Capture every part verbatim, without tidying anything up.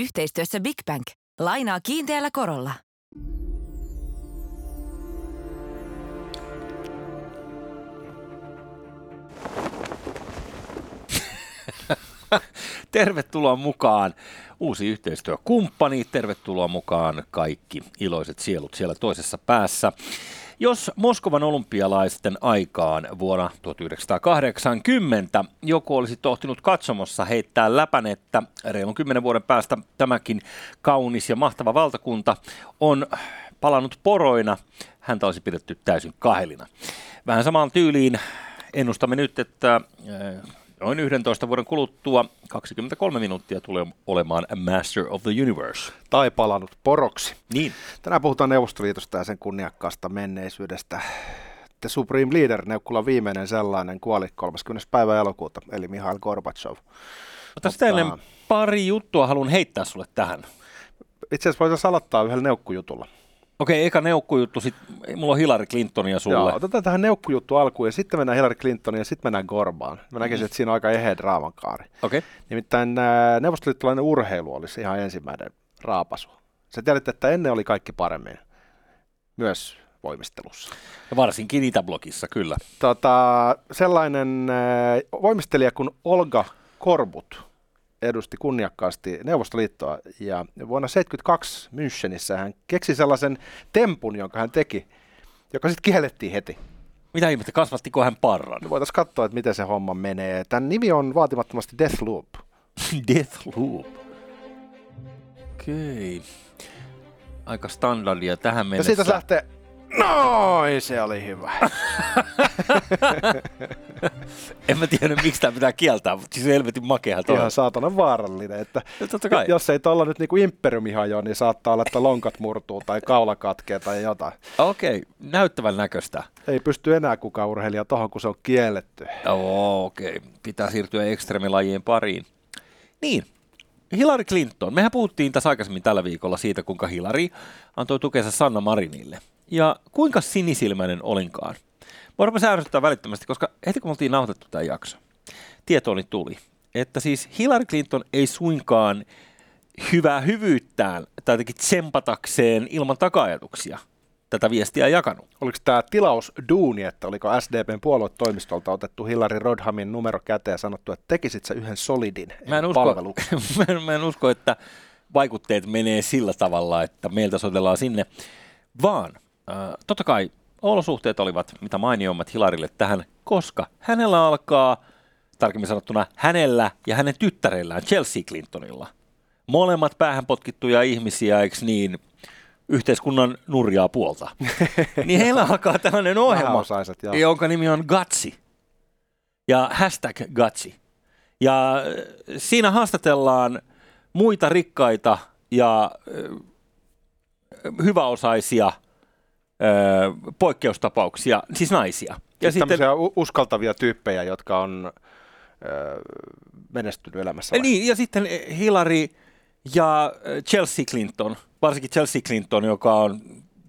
Yhteistyössä Bigbank. Lainaa kiinteällä korolla. Tervetuloa mukaan uusi yhteistyökumppani. Tervetuloa mukaan kaikki iloiset sielut siellä toisessa päässä. Jos Moskovan olympialaisten aikaan vuonna tuhatyhdeksänsataakahdeksankymmentä joku olisi tohtinut katsomossa heittää läpänettä, reilun kymmenen vuoden päästä tämäkin kaunis ja mahtava valtakunta on palannut poroina, häntä olisi pidetty täysin kahelina. Vähän samaan tyyliin ennustamme nyt, että noin yhdentoista vuoden kuluttua kaksikymmentäkolme minuuttia tulee olemaan Master of the Universe. Tai palannut poroksi. Niin. Tänään puhutaan Neuvostoliitosta ja sen kunniakkaasta menneisyydestä. The Supreme Leader, Neukkulan viimeinen sellainen, kuoli kolmaskymmenes päivä elokuuta, eli Mikhail Gorbachev. Mutta sitä ennen pari juttua haluan heittää sulle tähän. Itse asiassa voitaisiin aloittaa yhdellä neukkujutulla. Okei, eka neukkujuttu, sit mulla on Hillary Clintonia sulle. Joo, otetaan tähän neukkujuttu alkuun ja sitten mennään Hillary Clintoniin ja sitten mennään Gorbaan. Mä näkisin, mm. että siinä on aika eheä draaman kaari. Okay. Nimittäin äh, neuvostoliittolainen urheilu oli se ihan ensimmäinen raapasu. Se tiedät, että ennen oli kaikki paremmin, myös voimistelussa. Ja varsinkin Itäblokissa, kyllä. Tota, sellainen äh, voimistelija kuin Olga Korbut edusti kunniakkaasti Neuvostoliittoa, ja vuonna tuhatyhdeksänsataaseitsemänkymmentäkaksi Münchenissä hän keksi sellaisen tempun, jonka hän teki, joka sitten kiellettiin heti. Mitä ihmettä, kasvattiko hän parran? No, voitaisiin katsoa, että miten se homma menee. Tämän nimi on vaatimattomasti Deathloop. Deathloop. Okei. Okay. Aika standardia tähän mennessä. Ja siitä lähtee, noin, se oli hyvä. En mä tiedä, miksi tämä pitää kieltää, mutta siis helvetin makeahan toi. Ihan saatanan vaarallinen, että jos ei tuolla nyt niinku imperiumihajoa, niin saattaa olla, että lonkat murtuu tai kaula katkee tai jotain. Okei, okay, näyttävän näköistä. Ei pysty enää kukaan urheilija tohon, kun se on kielletty. Oh, okei, okay. Pitää siirtyä ekstremilajien pariin. Niin. Hillary Clinton. Mehän puhuttiin tässä aikaisemmin tällä viikolla siitä, kuinka Hillary antoi tukensa Sanna Marinille. Ja kuinka sinisilmäinen olinkaan. Mä rupesin ärsyttää välittömästi, koska heti kun me oltiin nauhoitettu tämä jakso, tietooni tuli, että siis Hillary Clinton ei suinkaan hyvää hyvyyttään tai jotenkin tsempatakseen ilman taka-ajatuksia tätä viestiä jakanut. Oliko tämä tilaus duuni, että oliko S D P:n puoluetoimistolta otettu Hillary Rodhamin numero käteen ja sanottu, että tekisit sä yhden solidin mä en palveluksen? Usko, mä, en, mä en usko, että vaikutteet menee sillä tavalla, että meiltä soitellaan sinne, vaan äh, totta kai olosuhteet olivat mitä mainiommat Hilarille tähän, koska hänellä alkaa, tarkemmin sanottuna hänellä ja hänen tyttärellään Chelsea Clintonilla, molemmat päähän potkittuja ihmisiä, eikö niin, yhteiskunnan nurjaa puolta, niin heillä alkaa tällainen ohjelma, jonka nimi on Gatsi ja hashtag Gatsi. Ja siinä haastatellaan muita rikkaita ja hyväosaisia Öö, poikkeustapauksia, siis naisia. Ja siis sitten tämmöisiä uskaltavia tyyppejä, jotka on öö, menestynyt elämässä. Niin, ja sitten Hillary ja Chelsea Clinton, varsinkin Chelsea Clinton, joka on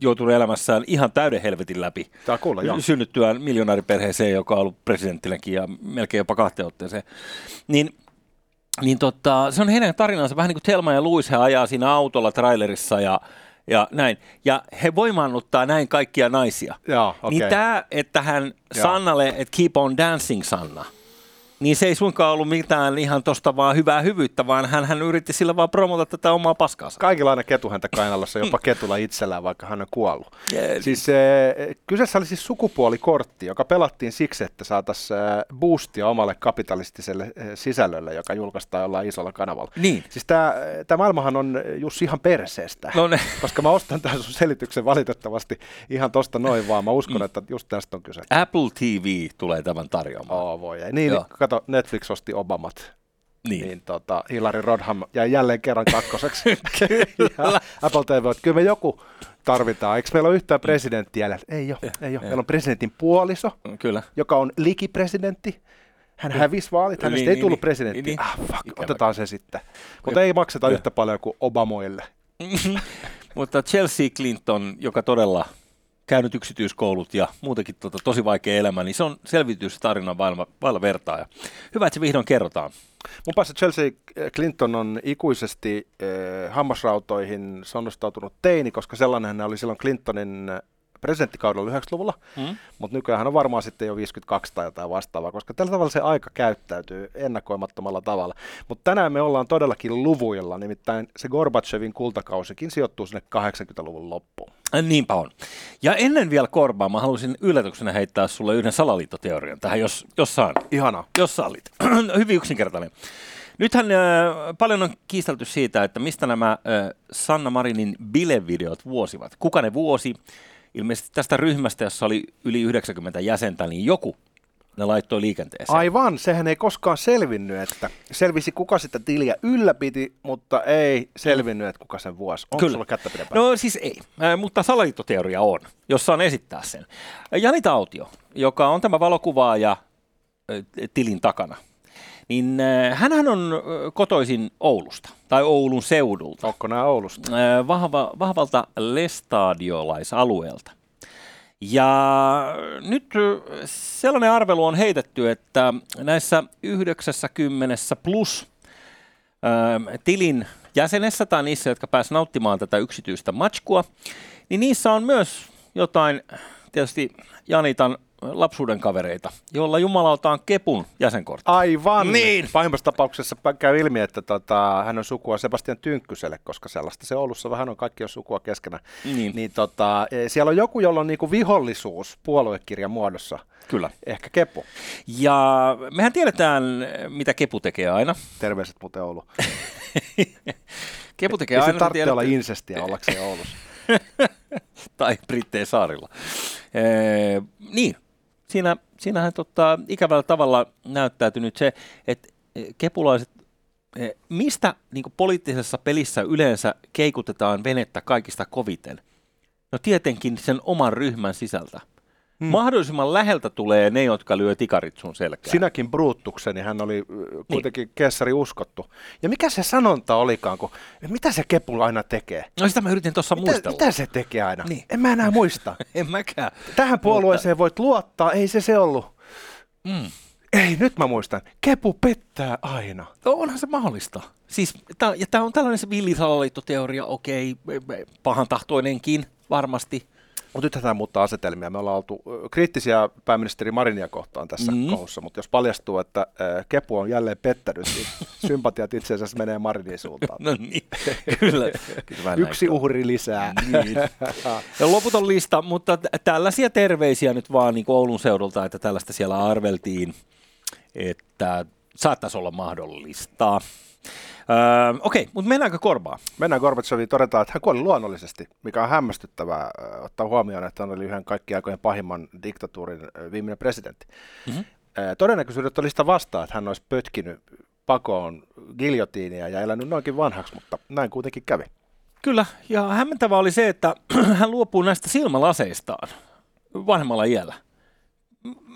joutunut elämässään ihan täyden helvetin läpi. Tää kuulla, joo. Synnyttyään miljonääriperheeseen, joka on ollut presidenttilläkin ja melkein jopa kahteen otteeseen. Niin, niin tota, se on heidän tarinansa vähän niin kuin Thelma ja Louise, he ajaa siinä autolla trailerissa ja Ja näin. Ja he voimaannuttaa näin kaikkia naisia. Joo, okay. Niin tämä, että hän Sannalle, että keep on dancing Sanna, niin se ei suinkaan ollut mitään ihan tosta vaan hyvää hyvyyttä, vaan hän, hän yritti sillä vaan promota tätä omaa paskaansa. Kaikilla aina ketu häntä kainalossa, jopa ketula itsellään, vaikka hän on kuollut. Yeah. Siis, eh, kyseessä oli siis sukupuolikortti, joka pelattiin siksi, että saataisiin boostia omalle kapitalistiselle sisällölle, joka julkaistaan jollain isolla kanavalla. Niin. Siis tämä maailmahan on just ihan perseestä, no koska mä ostan tämän sun selityksen valitettavasti ihan tosta noin vaan. Mä uskon, että just tästä on kyse. Apple T V tulee tämän tarjoamaan. Oh, voi ei. Niin, kato, Netflix osti Obamat, niin, niin tota, Hillary Rodham jäi jälleen kerran kakkoseksi. Kyllä. Apple T V, kyllä me joku tarvitaan. Eikö meillä ole yhtään presidenttiä? Ei ole, ei ole. Meillä on presidentin puoliso, kyllä, joka on likipresidentti. Hän hävisi vaalit, hänestä niin, ei tullut niin, presidentti. Niin, ah, fuck, otetaan se sitten. Mutta ei makseta yhtä paljon kuin Obamoille. Mutta Chelsea Clinton, joka todella käynyt yksityiskoulut ja muutenkin tota, tosi vaikea elämä, niin se on selvitys tarinan vailla, vailla vertaa. Ja hyvä, että se vihdoin kerrotaan. Mun päässä Chelsea Clinton on ikuisesti eh, hammasrautoihin sonnostautunut teini, koska sellainen hän oli silloin Clintonin presidenttikaudella yhdeksänkymmentäluvulla, mm. mutta nykyään hän on varmaan sitten jo viisikymmentäkaksi tai jotain vastaavaa, koska tällä tavalla se aika käyttäytyy ennakoimattomalla tavalla. Mutta tänään me ollaan todellakin luvuilla, nimittäin se Gorbachevin kultakausikin sijoittuu sinne kahdeksankymmentäluvun loppuun. Niinpä on. Ja ennen vielä Korbaa, mä haluaisin yllätyksenä heittää sulle yhden salaliittoteorian tähän, jos, jos saan. Ihanaa. Jos sallit. Hyvin yksinkertainen. Nythän äh, paljon on kiistelty siitä, että mistä nämä äh, Sanna Marinin bilevideot vuosivat. Kuka ne vuosi? Ilmeisesti tästä ryhmästä, jossa oli yli yhdeksänkymmentä jäsentä, niin joku ne laittoi liikenteeseen. Aivan, sehän ei koskaan selvinnyt, että selvisi kuka sitä tiliä ylläpiti, mutta ei selvinnyt, että kuka sen vuosi. Onko sulla kättä pidempään? No siis ei, äh, mutta salaliittoteoria on, jos saan esittää sen. Janita Autio, joka on tämä valokuvaaja äh, tilin takana, niin äh, hänhän on äh, kotoisin Oulusta tai Oulun seudulta. Onko nämä Oulusta? Äh, vahva, vahvalta lestadiolaisalueelta. Ja nyt sellainen arvelu on heitetty, että näissä yhdeksänkymmentä plus äh, tilin jäsenessä tai niissä, jotka pääsivät nauttimaan tätä yksityistä matskua, niin niissä on myös jotain tietysti Janitan lapsuuden kavereita, jolla jumalauta on kepun jäsenkortti. Aivan! Niin. Pahimmassa tapauksessa käy ilmi, että tota, hän on sukua Sebastian Tynkkyselle, koska sellaista se Oulussa vähän on, kaikki on sukua keskenään. Niin. Niin, tota, siellä on joku, jolla on niinku vihollisuus puoluekirjan muodossa. Kyllä. Ehkä kepu. Ja mehän tiedetään, mitä kepu tekee aina. Terveiset muuten Oulu. Kepu tekee aina. Ei se tarvitse olla insestiä ollakseen Oulussa. Tai Britteen saarilla. Ee, niin. Siinä, siinähän tota, ikävällä tavalla näyttäytyy nyt se, että kepulaiset, mistä niin kuin poliittisessa pelissä yleensä keikutetaan venettä kaikista koviten? No tietenkin sen oman ryhmän sisältä. Hmm. Mahdollisimman läheltä tulee ne, jotka lyö tikarit sun selkään. Sinäkin bruuttukseni, hän oli kuitenkin niin. Kessari uskottu. Ja mikä se sanonta olikaan, kun, mitä se kepula aina tekee? No sitä mä yritin tuossa muistella. Mitä se tekee aina? Niin. En mä enää muista. En mäkään. Tähän puolueeseen mutta voit luottaa, ei se se ollut. Mm. Ei, nyt mä muistan. Kepu pettää aina. No onhan se mahdollista. Siis, tää, ja tää on tällainen se villisalaliittoteoria, okei, pahantahtoinenkin varmasti. Mutta nythän tämä muuttaa asetelmia. Me ollaan oltu kriittisiä pääministeri Marinia kohtaan tässä mm. kohussa, mutta jos paljastuu, että kepu on jälleen pettänyt, niin sympatiat itse asiassa menee Marinin suuntaan. No niin, kyllä. Kyllä yksi näin. Uhri lisää. Niin. Ja loputon lista, mutta tällaisia terveisiä nyt vaan niin Oulun seudulta, että tällaista siellä arveltiin, että saattaisi olla mahdollista. Öö, okei, mutta mennäänkö Korbaan? Mennään Gorbacheviin. Todetaan, että hän kuoli luonnollisesti, mikä on hämmästyttävää ottaa huomioon, että hän oli yhden kaikkien aikojen pahimman diktatuurin viimeinen presidentti. Mm-hmm. Todennäköisyydet oli sitä vastaan, että hän olisi pötkinyt pakoon giljotiinia ja elänyt noinkin vanhaksi, mutta näin kuitenkin kävi. Kyllä, ja hämmentävää oli se, että hän luopuu näistä silmälaseistaan vanhemmalla iällä.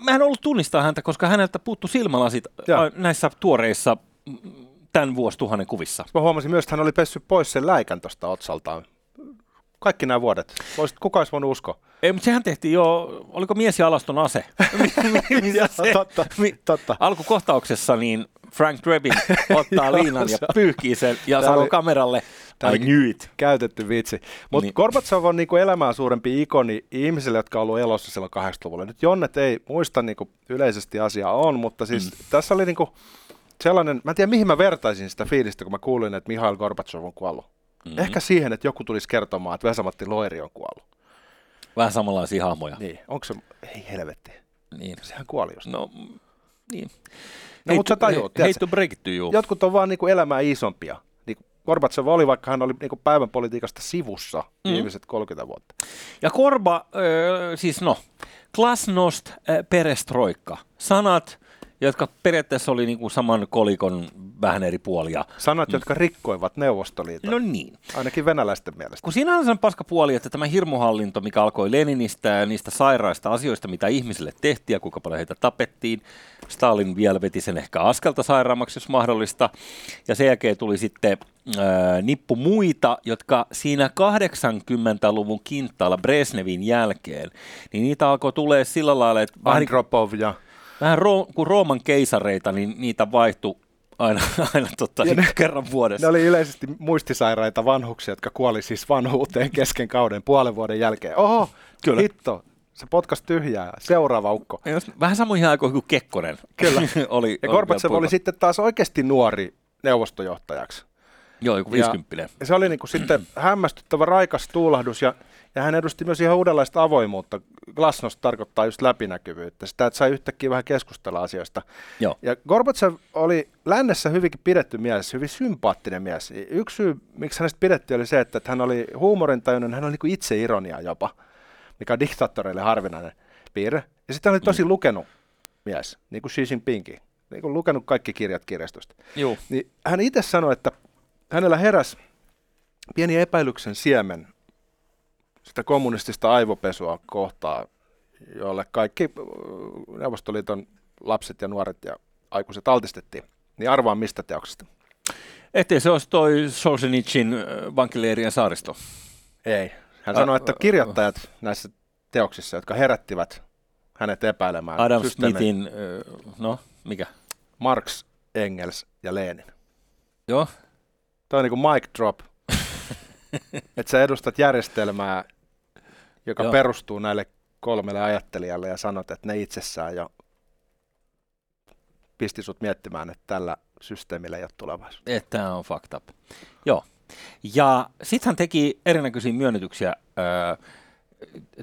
Mä en ollut tunnistaa häntä, koska häneltä puuttu silmälasit ja näissä tuoreissa tämän vuosituhannen kuvissa. Mä huomasin myös, että hän oli pessyt pois sen läikän tuosta otsaltaan. Kaikki nämä vuodet. Voisit, kuka olisi voinut uskoa? Ei, mutta sehän tehtiin jo, oliko mies ja alaston ase? se, totta, totta. Alkukohtauksessa niin Frank Drebin ottaa liinan ja pyyhkii sen ja sanoo kameralle, I knew it. Käytetty vitsi. Mutta niin. Gorbachev on niinku elämää suurempi ikoni ihmisille, jotka on ollut elossa silloin kahdeksankymmentäluvulla. Nyt Jonnet ei muista niinku yleisesti asiaa on, mutta siis mm. tässä oli niinku sellainen, mä en tiedä mihin mä vertaisin sitä fiilistä, kun mä kuulin, että Mikhail Gorbachev on kuollut. Mm-hmm. Ehkä siihen, että joku tulisi kertomaan, että Vesa-Matti Loiri on kuollut. Vähän samanlaisia hahmoja. Niin, onko se, ei helvetti, niin. Sehän kuoli just. No, niin. No, mutta sä tajuut, hate to break it to you. Jotkut on vaan niinku elämää isompia. Niinku Gorbachev oli, vaikka hän oli niinku päivän politiikasta sivussa mm-hmm. viimeiset kolmekymmentä vuotta. Ja Korba, äh, siis no, glasnost, äh, perestroikka, sanat, jotka periaatteessa oli niin kuin saman kolikon vähän eri puolia. Sanat, mm. jotka rikkoivat Neuvostoliiton. No niin. Ainakin venäläisten mielestä. Kun siinä on sellainen paska puoli, että tämä hirmuhallinto, mikä alkoi Leninistä ja niistä sairaista asioista, mitä ihmisille tehtiin ja kuinka paljon heitä tapettiin. Stalin vielä veti sen ehkä askelta sairaammaksi, jos mahdollista. Ja sen jälkeen tuli sitten ää, nippu muita, jotka siinä kahdeksankymmentäluvun kinttaalla Brezhnevin jälkeen, niin niitä alkoi tulee sillä lailla, että... Andropov ja... Vähän Ro- kuin Rooman keisareita, niin niitä vaihtui aina, aina totta, ne, kerran vuodessa. Ne oli yleisesti muistisairaita vanhuksia, jotka kuoli siis vanhuuteen kesken kauden puolen vuoden jälkeen. Oho, kyllä. Hitto, se potkas tyhjää, seuraava ukko. Vähän samoihin aikoihin kuin Kekkonen. Kyllä. oli, ja Gorbatsev oli sitten taas oikeasti nuori neuvostojohtajaksi. Joo, joku viisikymppinen. Ja se oli niin kuin sitten hämmästyttävä raikas tuulahdus, ja, ja hän edusti myös ihan uudenlaista avoimuutta. Glasnost tarkoittaa just läpinäkyvyyttä, sitä, että sai yhtäkkiä vähän keskustella asioista. Joo. Ja Gorbatsev oli lännessä hyvinkin pidetty mies, hyvin sympaattinen mies. Yksi syy, miksi hänestä pidettiin, oli se, että hän oli huumorintajuinen, hän oli niin kuin itse ironiaa jopa, mikä on diktaattoreille harvinainen piirre. Ja sitten hän oli tosi mm. lukenut mies, niin kuin Xi Jinpingkin, niin kuin lukenut kaikki kirjat kirjastosta. Joo. Niin hän itse sanoi, että hänellä heräsi pieni epäilyksen siemen sitä kommunistista aivopesua kohtaan, jolle kaikki Neuvostoliiton lapset ja nuoret ja aikuiset altistettiin. Niin arvaan mistä teoksesta? Ettei se olisi toi Solzhenitsyn vankileirien saaristo. Ei. Hän sanoi, että kirjoittajat näissä teoksissa, jotka herättivät hänet epäilemään. Adam Smithin, no mikä? Marx, Engels ja Lenin. Joo. Tämä on niin kuin mic drop, että sä edustat järjestelmää, joka Joo. perustuu näille kolmelle ajattelijalle ja sanot, että ne itsessään jo pisti sut miettimään, että tällä systeemillä ei ole tulevaisuus. Tämä on fucked up. Joo. Ja sitten hän teki erinäköisiä myönnytyksiä öö,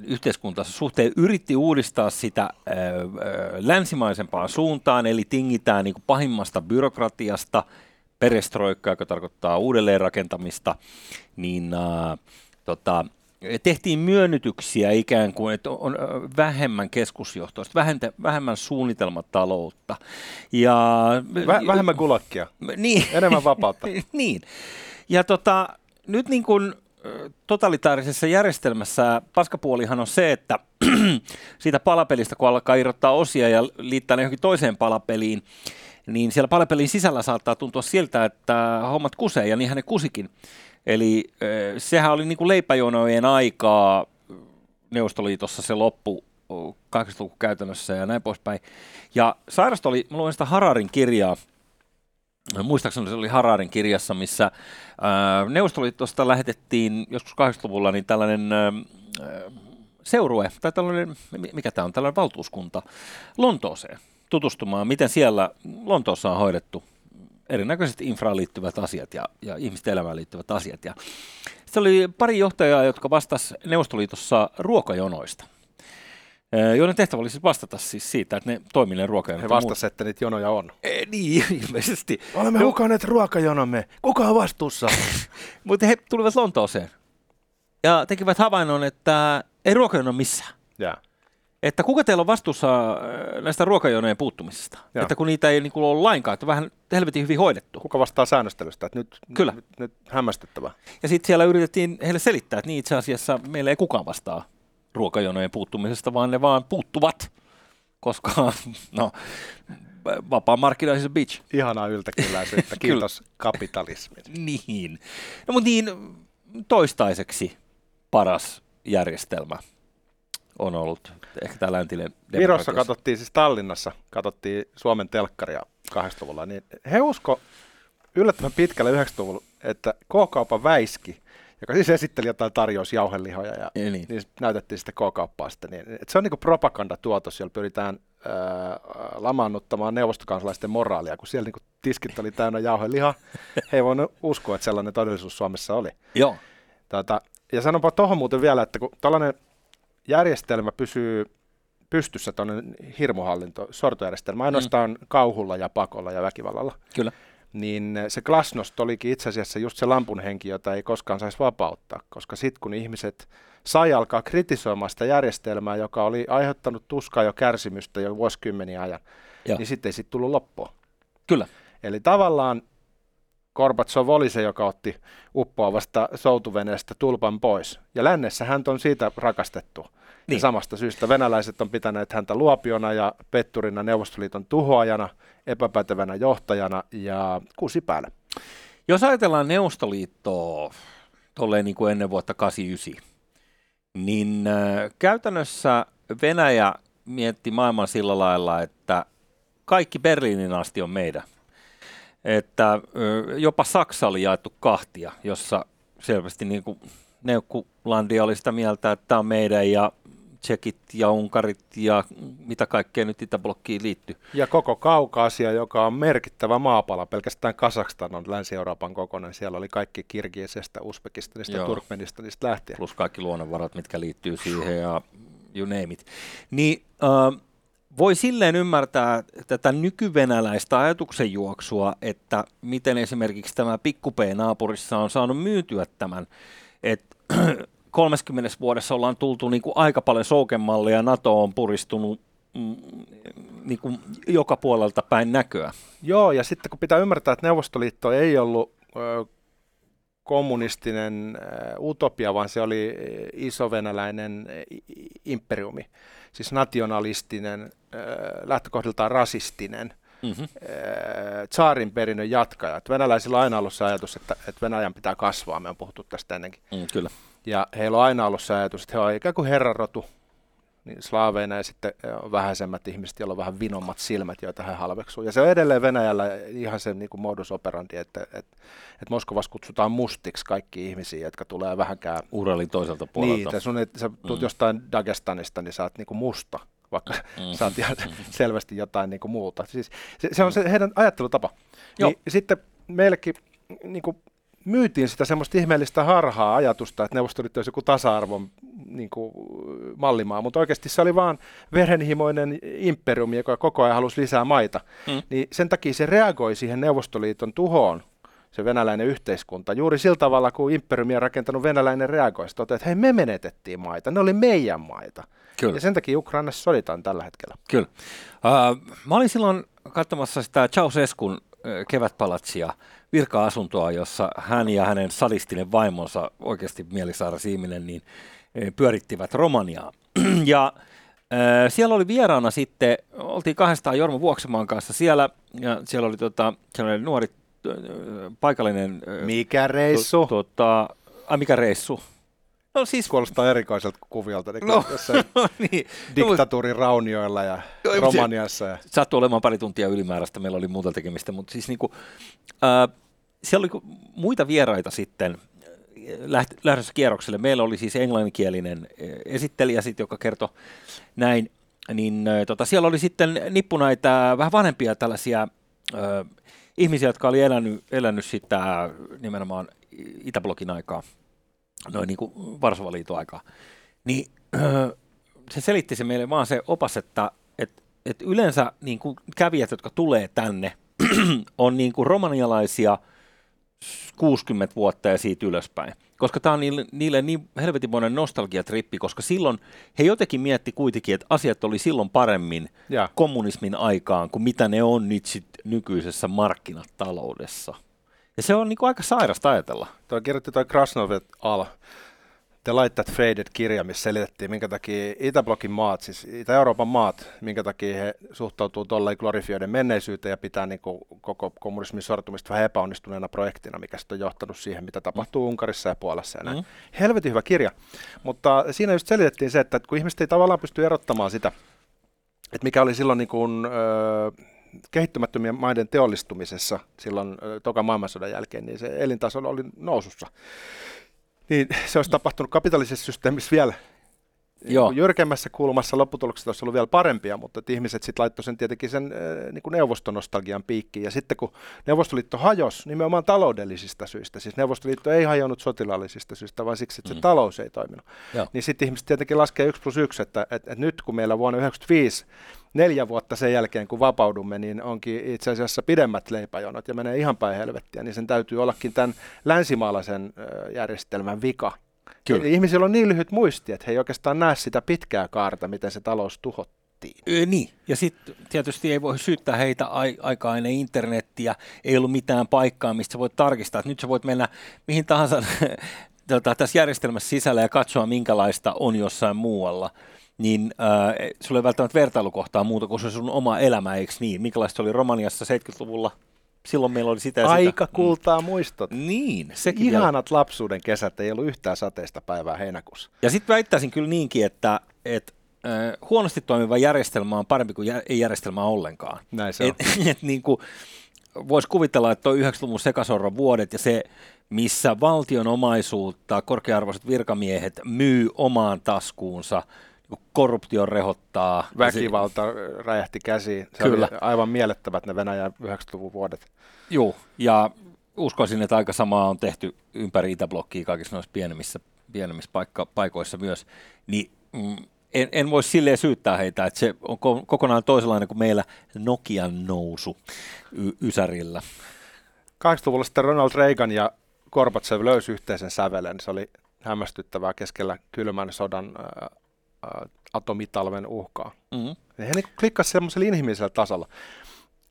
yhteiskuntansa suhteen, yritti uudistaa sitä öö, länsimaisempaan suuntaan, eli tingitään niin kuin pahimmasta byrokratiasta, perestroikkaa, joka tarkoittaa uudelleenrakentamista, niin äh, tota, tehtiin myönnytyksiä ikään kuin, että on vähemmän keskusjohtoista, vähentä, vähemmän suunnitelmataloutta. Ja, Väh- vähemmän kulakkia, niin, enemmän vapautta. niin. Ja tota, nyt niin kuin totalitaarisessa järjestelmässä paskapuolihan on se, että siitä palapelistä, kun alkaa irrottaa osia ja liittää ne johonkin toiseen palapeliin, niin siellä palapelin sisällä saattaa tuntua siltä, että hommat kusee, ja niinhän ne kusikin. Eli sehän oli niin kuin leipäjonojen aikaa Neuvostoliitossa se loppu kahdeksankymmentäluvun käytännössä ja näin poispäin. Ja sairasta oli, mä luin sitä Hararin kirjaa, muistaakseni se oli Hararin kirjassa, missä Neuvostoliitosta lähetettiin joskus kahdeksankymmentäluvulla niin tällainen seurue, tai tällainen, mikä tämä on, tällainen valtuuskunta Lontooseen. Tutustumaan, miten siellä Lontoossa on hoidettu erinäköiset infraan liittyvät asiat ja, ja ihmisten elämään liittyvät asiat. Ja sitten oli pari johtajaa, jotka vastasivat Neuvostoliitossa ruokajonoista, joiden tehtävä oli siis vastata siis siitä, että ne toimivat ruokajonoista. He vastasivat, että niitä jonoja on. E, niin, ilmeisesti. Olemme hukaneet ruokajonomme. Kuka on vastuussa? Mutta he tulivat Lontooseen ja tekivät havainnon, että ei ruokajono missään. Jaa. Että kuka teillä on vastuussa näistä ruokajonojen puuttumisesta? Joo. Että kun niitä ei niin kuin ole lainkaan, että vähän helvetin hyvin hoidettu. Kuka vastaa säännöstelystä? Että nyt, Kyllä. Nyt, nyt hämmästyttävää. Ja sitten siellä yritettiin heille selittää, että niin itse asiassa meillä ei kukaan vastaa ruokajonojen puuttumisesta, vaan ne vaan puuttuvat, koska no, vapaa markkina is a bitch. Ihanaa yltäkylläisyyttä. Kiitos kapitalismin. Niin. No mutta niin toistaiseksi paras järjestelmä on ollut ehkä tämä läntinen demokratia. Virossa katsottiin, siis Tallinnassa katsottiin Suomen telkkaria kahdeksankymmentäluvulla, niin he usko yllättävän pitkällä yhdeksänkymmentäluvulla, että K-kaupan Väiski, joka siis esitteli jotain tarjous jauhelihoja ja niin, niin näytettiin sitten K-kauppaa sitten. Niin, että se on niin kuin propagandatuotos, jolla pyritään ää, lamaannuttamaan neuvostokansalaisten moraalia, kun siellä niin kuin tiskit oli täynnä jauhelihaa. He ei voinut uskoa, että sellainen todellisuus Suomessa oli. Joo. Tätä, ja sanonpa tuohon muuten vielä, että kun tällainen järjestelmä pysyy pystyssä, tuonne hirmuhallinto, sortojärjestelmä, ainoastaan mm. kauhulla ja pakolla ja väkivallalla. Kyllä. Niin se glasnost olikin itse asiassa just se lampun henki, jota ei koskaan saisi vapauttaa, koska sitten kun ihmiset sai alkaa kritisoimaan sitä järjestelmää, joka oli aiheuttanut tuskaa ja kärsimystä jo vuosikymmeniä ajan, Joo. niin sitten ei sitten tullut loppua. Kyllä. Eli tavallaan Gorbachev oli se, joka otti uppoavasta soutuveneestä tulpan pois. Ja lännessä häntä on siitä rakastettu. Niin. Ja samasta syystä venäläiset on pitäneet häntä luopiona ja petturina, Neuvostoliiton tuhoajana, epäpätevänä johtajana ja kusipäällä. Jos ajatellaan Neuvostoliittoa tolleen niin kuin ennen vuotta kahdeksankymmentäyhdeksän, niin käytännössä Venäjä mietti maailman sillä lailla, että kaikki Berliinin asti on meidän. Että jopa Saksa oli jaettu kahtia, jossa selvästi niin kuin Neukkulandia oli sitä mieltä, että tämä on meidän ja tsekit ja unkarit ja mitä kaikkea nyt Itäblokkiin liittyy. Ja koko Kaukasia, joka on merkittävä maapala, pelkästään Kazakstan on Länsi-Euroopan kokoinen, siellä oli kaikki Kirgisestä, Uzbekistanista, Joo. Turkmenistanista lähtien. Plus kaikki luonnonvarat, mitkä liittyy siihen ja you name it. Niin, äh, voi silleen ymmärtää tätä nykyvenäläistä ajatuksen juoksua, että miten esimerkiksi tämä pikku P-naapurissa on saanut myytyä tämän, että kolmessakymmenessä vuodessa ollaan tultu niin kuin aika paljon soukemmalle ja NATO on puristunut niin kuin joka puolelta päin näköä. Joo, ja sitten kun pitää ymmärtää, että Neuvostoliitto ei ollut ö, kommunistinen ö, utopia, vaan se oli isovenäläinen imperiumi, siis nationalistinen, ö, lähtökohdiltaan rasistinen. Mm-hmm. Tsaarin perinnön jatkaja. Venäläisillä on aina ollut se ajatus, että, että Venäjän pitää kasvaa, me on puhuttu tästä ennenkin. Mm, kyllä. Ja heillä on aina ollut se ajatus, että he ovat ikään kuin herranrotu niin slaaveina ja sitten on vähäisemmät ihmiset, joilla on vähän vinommat silmät, joita he halveksuu. Ja se on edelleen Venäjällä ihan se niin kuin modus operandi, että, että, että Moskovassa kutsutaan mustiksi kaikki ihmisiä, jotka tulee vähänkään Uralin toiselta puolelta. Niin, että sun, että sä tulet mm. jostain Dagestanista, niin sä oot niin kuin musta. Vaikka mm. sä oot ihan selvästi jotain niin kuin muuta. Siis se, se on se heidän ajattelutapa. Niin, sitten meillekin niin kuin myytiin sitä semmoista ihmeellistä harhaa ajatusta, että Neuvostoliitto olisi joku tasa-arvon niin kuin mallimaa, mutta oikeasti se oli vaan verenhimoinen imperiumi, joka koko ajan halusi lisää maita. Mm. Niin sen takia se reagoi siihen Neuvostoliiton tuhoon, se venäläinen yhteiskunta, juuri sillä tavalla, kun imperiumia rakentanut venäläinen reagoi. Se toteaa, että hei, me menetettiin maita, ne oli meidän maita. Kyllä. Ja sen takia Ukrainassa soditaan tällä hetkellä. Kyllä. Uh, mä olin silloin katsomassa sitä Ceaușescun kevätpalatsia, virka-asuntoa, jossa hän ja hänen sadistinen vaimonsa, oikeasti mielisairas ihminen, niin pyörittivät Romaniaa. Ja Äh, siellä oli vieraana sitten, oltiin kahdestaan Jorma Vuoksenmaan kanssa siellä, ja siellä oli tota, siellä oli nuori äh, paikallinen... Äh, mikä reissu? Tu, tuota, ai mikä reissu? No siis... Kuulostaa erikoiselta kuviolta, niin no, jossain no, niin. diktatuurin raunioilla ja no, Romaniassa. Ja... Sattui olemaan pari tuntia ylimääräistä, meillä oli muuta tekemistä, mutta siis niinku, äh, siellä oli muita vieraita sitten, lähdössä kierrokselle. Meillä oli siis englanninkielinen esittelijä, sit, joka kertoi näin. Niin, tota, siellä oli sitten nippu näitä vähän vanhempia tällaisia ö, ihmisiä, jotka oli elänyt, elänyt sitä nimenomaan Itäblokin aikaa, noin niin kuin Varsovaliiton aikaa. Niin, ö, se selitti se meille vaan se opas, että et, et yleensä niin kuin kävijät, jotka tulee tänne, on niin kuin romanialaisia, kuusikymmentä vuotta ja siitä ylöspäin, koska tämä on niille, niille niin helvetinmoinen nostalgiatrippi, koska silloin he jotenkin mietti kuitenkin, että asiat oli silloin paremmin ja. kommunismin aikaan kuin mitä ne on nyt sit nykyisessä markkinataloudessa. Ja se on niinku aika sairasta ajatella. Tuo kirjoitti tuo Krasnovet al. Te laittaa Traded-kirja, missä selitettiin, minkä takia Itäblokin maat, siis Itä-Euroopan maat, minkä takia he suhtautuu tuolla glorifioiden menneisyyteen ja pitää niin kuin koko kommunismin sortumista vähän epäonnistuneena projektina, mikä sitten on johtanut siihen, mitä tapahtuu mm. Unkarissa ja Puolassa ja näin. Mm. Helvetin hyvä kirja, mutta siinä just selitettiin se, että kun ihmiset ei tavallaan pysty erottamaan sitä, että mikä oli silloin niin kuin, öö, kehittymättömien maiden teollistumisessa silloin öö, toka maailmansodan jälkeen, niin se elintaso oli nousussa. Niin se olisi tapahtunut kapitalistisessa systeemissä vielä Joo. jyrkemmässä kulmassa. Lopputulokset olisi ollut vielä parempia, mutta ihmiset sitten laittoi sen tietenkin sen äh, niin kuin neuvostonostalgian piikkiin. Ja sitten kun Neuvostoliitto hajosi nimenomaan taloudellisista syistä, siis Neuvostoliitto ei hajonnut sotilaallisista syistä, vaan siksi, että se mm. talous ei toiminut. Joo. Niin sitten ihmiset tietenkin laskee yksi plus yksi, että, että, että nyt kun meillä vuonna yhdeksänkymmentäviisi, neljä vuotta sen jälkeen, kun vapaudumme, niin onkin itse asiassa pidemmät leipäjonot ja menee ihan päin helvettiä, niin sen täytyy ollakin tämän länsimaalaisen järjestelmän vika. Kyllä. Ihmisillä on niin lyhyt muisti, että he ei oikeastaan näe sitä pitkää kaarta, miten se talous tuho, nettiin. E, niin, ja sitten tietysti ei voi syyttää heitä ai- aikaa ennen internettiä, ei ollut mitään paikkaa, mistä sä voit tarkistaa. Et nyt sä voit mennä mihin tahansa tota, tässä järjestelmässä sisällä ja katsoa, minkälaista on jossain muualla. Niin äh, sulla ei välttämättä vertailukohtaa muuta kuin se sun oma elämä, eikö niin? Minkälaista oli Romaniassa seitsemänkymmentäluvulla? Silloin meillä oli sitä ja sitä. Aika kultaa muistot. Niin. Sekin ihanat vielä. Lapsuuden kesät, ei ollut yhtään sateista päivää heinäkuussa. Ja sitten väittäisin kyllä niinkin, että et, äh, huonosti toimiva järjestelmä on parempi kuin jä, ei järjestelmää ollenkaan. Näin se on. Et, et, niin kuin voisi kuvitella, että tuo yhdeksänkymmentäluvun sekasorron vuodet ja se, missä valtion omaisuutta korkea-arvoiset virkamiehet myy omaan taskuunsa, korruptio rehottaa. Väkivalta se räjähti käsiin. Se kyllä. Oli aivan mielettömät ne Venäjän yhdeksänkymmentäluvun vuodet. Joo, ja uskoisin, että aika samaa on tehty ympäri Itäblokkia kaikissa noissa pienemmissä, pienemmissä paikka, paikoissa myös. Niin, mm, en, en voi silleen syyttää heitä, että se on kokonaan toisenlainen kuin meillä Nokian nousu y- ysärillä. kahdeksankymmentäluvulla sitten Ronald Reagan ja Gorbachev löysi yhteisen sävelen. Se oli hämmästyttävää keskellä kylmän sodan atomitalven uhkaa. Mm-hmm. He niin klikkasivat semmoisella inhimillisellä tasolla.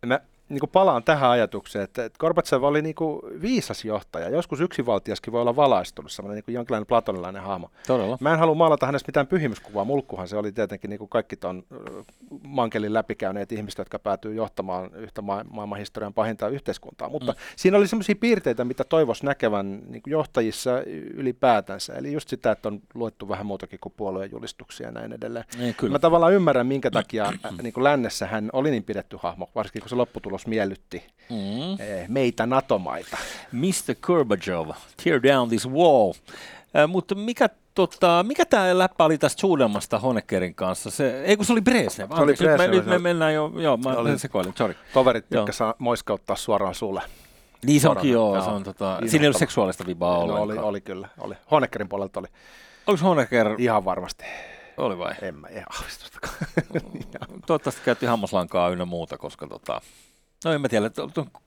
Mä niin palaan tähän ajatukseen, että, että Gorbachev oli niin viisas johtaja. Joskus yksivaltiaskin voi olla valaistunut, semmoinen niin jonkinlainen platonilainen hahmo. Todella. Mä en halua maalata hänestä mitään pyhimyskuvaa. Mulkkuhan se oli tietenkin niin kaikki tuon mankelin läpikäyneet ihmiset, jotka päätyy johtamaan yhtä ma- maailmanhistorian pahinta yhteiskuntaa. Mutta mm. siinä oli semmoisia piirteitä, mitä toivoisi näkevän niin johtajissa ylipäätänsä. Eli just sitä, että on luettu vähän muutakin kuin puoluejulistuksia ja näin edelleen. Ei, mä tavallaan ymmärrän, minkä takia niin lännessä hän oli niin pidetty hahmo, varsinkin kun se lopputulos miellytti mm. meitä NATO-maita. mister Gorbachev, tear down this wall. Äh, mutta mikä, tota, mikä tämä läppä oli tästä suudemmasta Honeckerin kanssa? Se, ei kun se oli Brezhnev. Se oli Brezhnev. Nyt me, nyt me mennään jo, joo, mä oli, sekoilin, sorry. Toverit tykkäsivät moiskauttaa suoraan sulle. Niin se onkin joo, se on, tota, siinä ei ollut seksuaalista vibaa ollenkaan. Oli, oli kyllä, oli. Honeckerin puolelta oli. Oliko Honecker? Ihan varmasti. Oli vai? En mä, ei aavistustakaan. Toivottavasti käytti hammaslankaa ynnä muuta, koska tota... No en mä tiedä,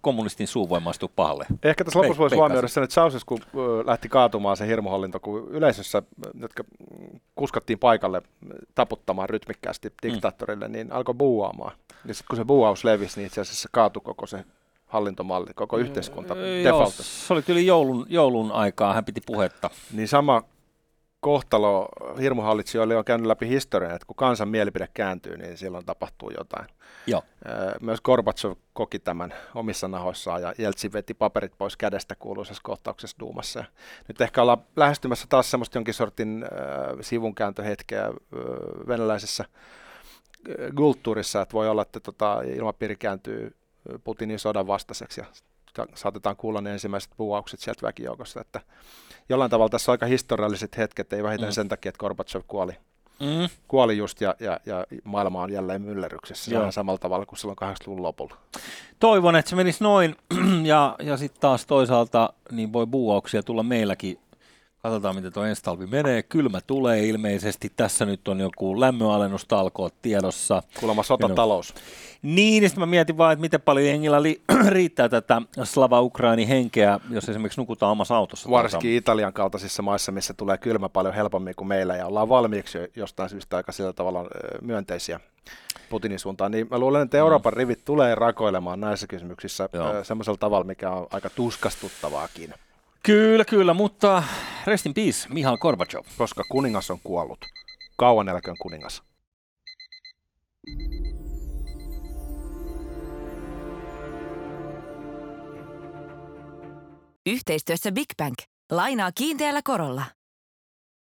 kommunistin suuvoima astuu pahalle. Ehkä tässä lopussa voisi huomioida sen, että Ceaușescu lähti kaatumaan se hirmuhallinto, kun yleisössä, jotka kuskattiin paikalle taputtamaan rytmikkäästi diktaattorille, mm. niin alkoi buuaamaan. Ja sitten kun se buuaus levisi, niin itse asiassa kaatui koko se hallintomalli, koko yhteiskunta mm, defaultassa. Se oli kyllä joulun, joulun aikaa, hän piti puhetta. Niin sama kohtalo hirmuhallitsijoille on käynyt läpi historian, että kun kansan mielipide kääntyy, niin silloin tapahtuu jotain. Joo. Myös Gorbachev koki tämän omissa nahoissaan ja Jeltsin veti paperit pois kädestä kuuluisessa kohtauksessa Duumassa. Nyt ehkä ollaan lähestymässä taas semmoista jonkin sortin äh, sivunkääntöhetkeä äh, venäläisessä äh, kulttuurissa, että voi olla, että tota, ilmapiiri kääntyy Putinin sodan vastaiseksi ja saatetaan kuulla ne ensimmäiset buuaukset sieltä väkijoukosta, että jollain tavalla tässä on aika historialliset hetket, ei vähiten mm. sen takia, että Gorbachev kuoli, mm. kuoli just ja, ja, ja maailma on jälleen myllerryksessä ihan samalla tavalla kuin silloin kahdeksankymmentäluvun lopulla. Toivon, että se menisi noin ja, ja sitten taas toisaalta niin voi buuauksia tulla meilläkin. Katsotaan, miten tuo ensi talvi menee. Kylmä tulee ilmeisesti. Tässä nyt on joku lämmönalennustalkoot tiedossa. Kuulemma sotatalous. Niin, ja sitten mä mietin vaan, että miten paljon jengillä li- riittää tätä Slava Ukraini henkeä, jos esimerkiksi nukutaan omassa autossa. Varsinkin Italian kaltaisissa maissa, missä tulee kylmä paljon helpommin kuin meillä, ja ollaan valmiiksi jostain syystä aika sillä tavalla myönteisiä Putinin suuntaan. Niin mä luulen, että Euroopan rivit tulee rakoilemaan näissä kysymyksissä semmoisella tavalla, mikä on aika tuskastuttavaakin. Kyllä, kyllä, mutta rest in peace, Mikhail Gorbachev. Koska kuningas on kuollut. Kauan eläköön kuningas. Yhteistyössä Bigbank. Lainaa kiinteällä korolla.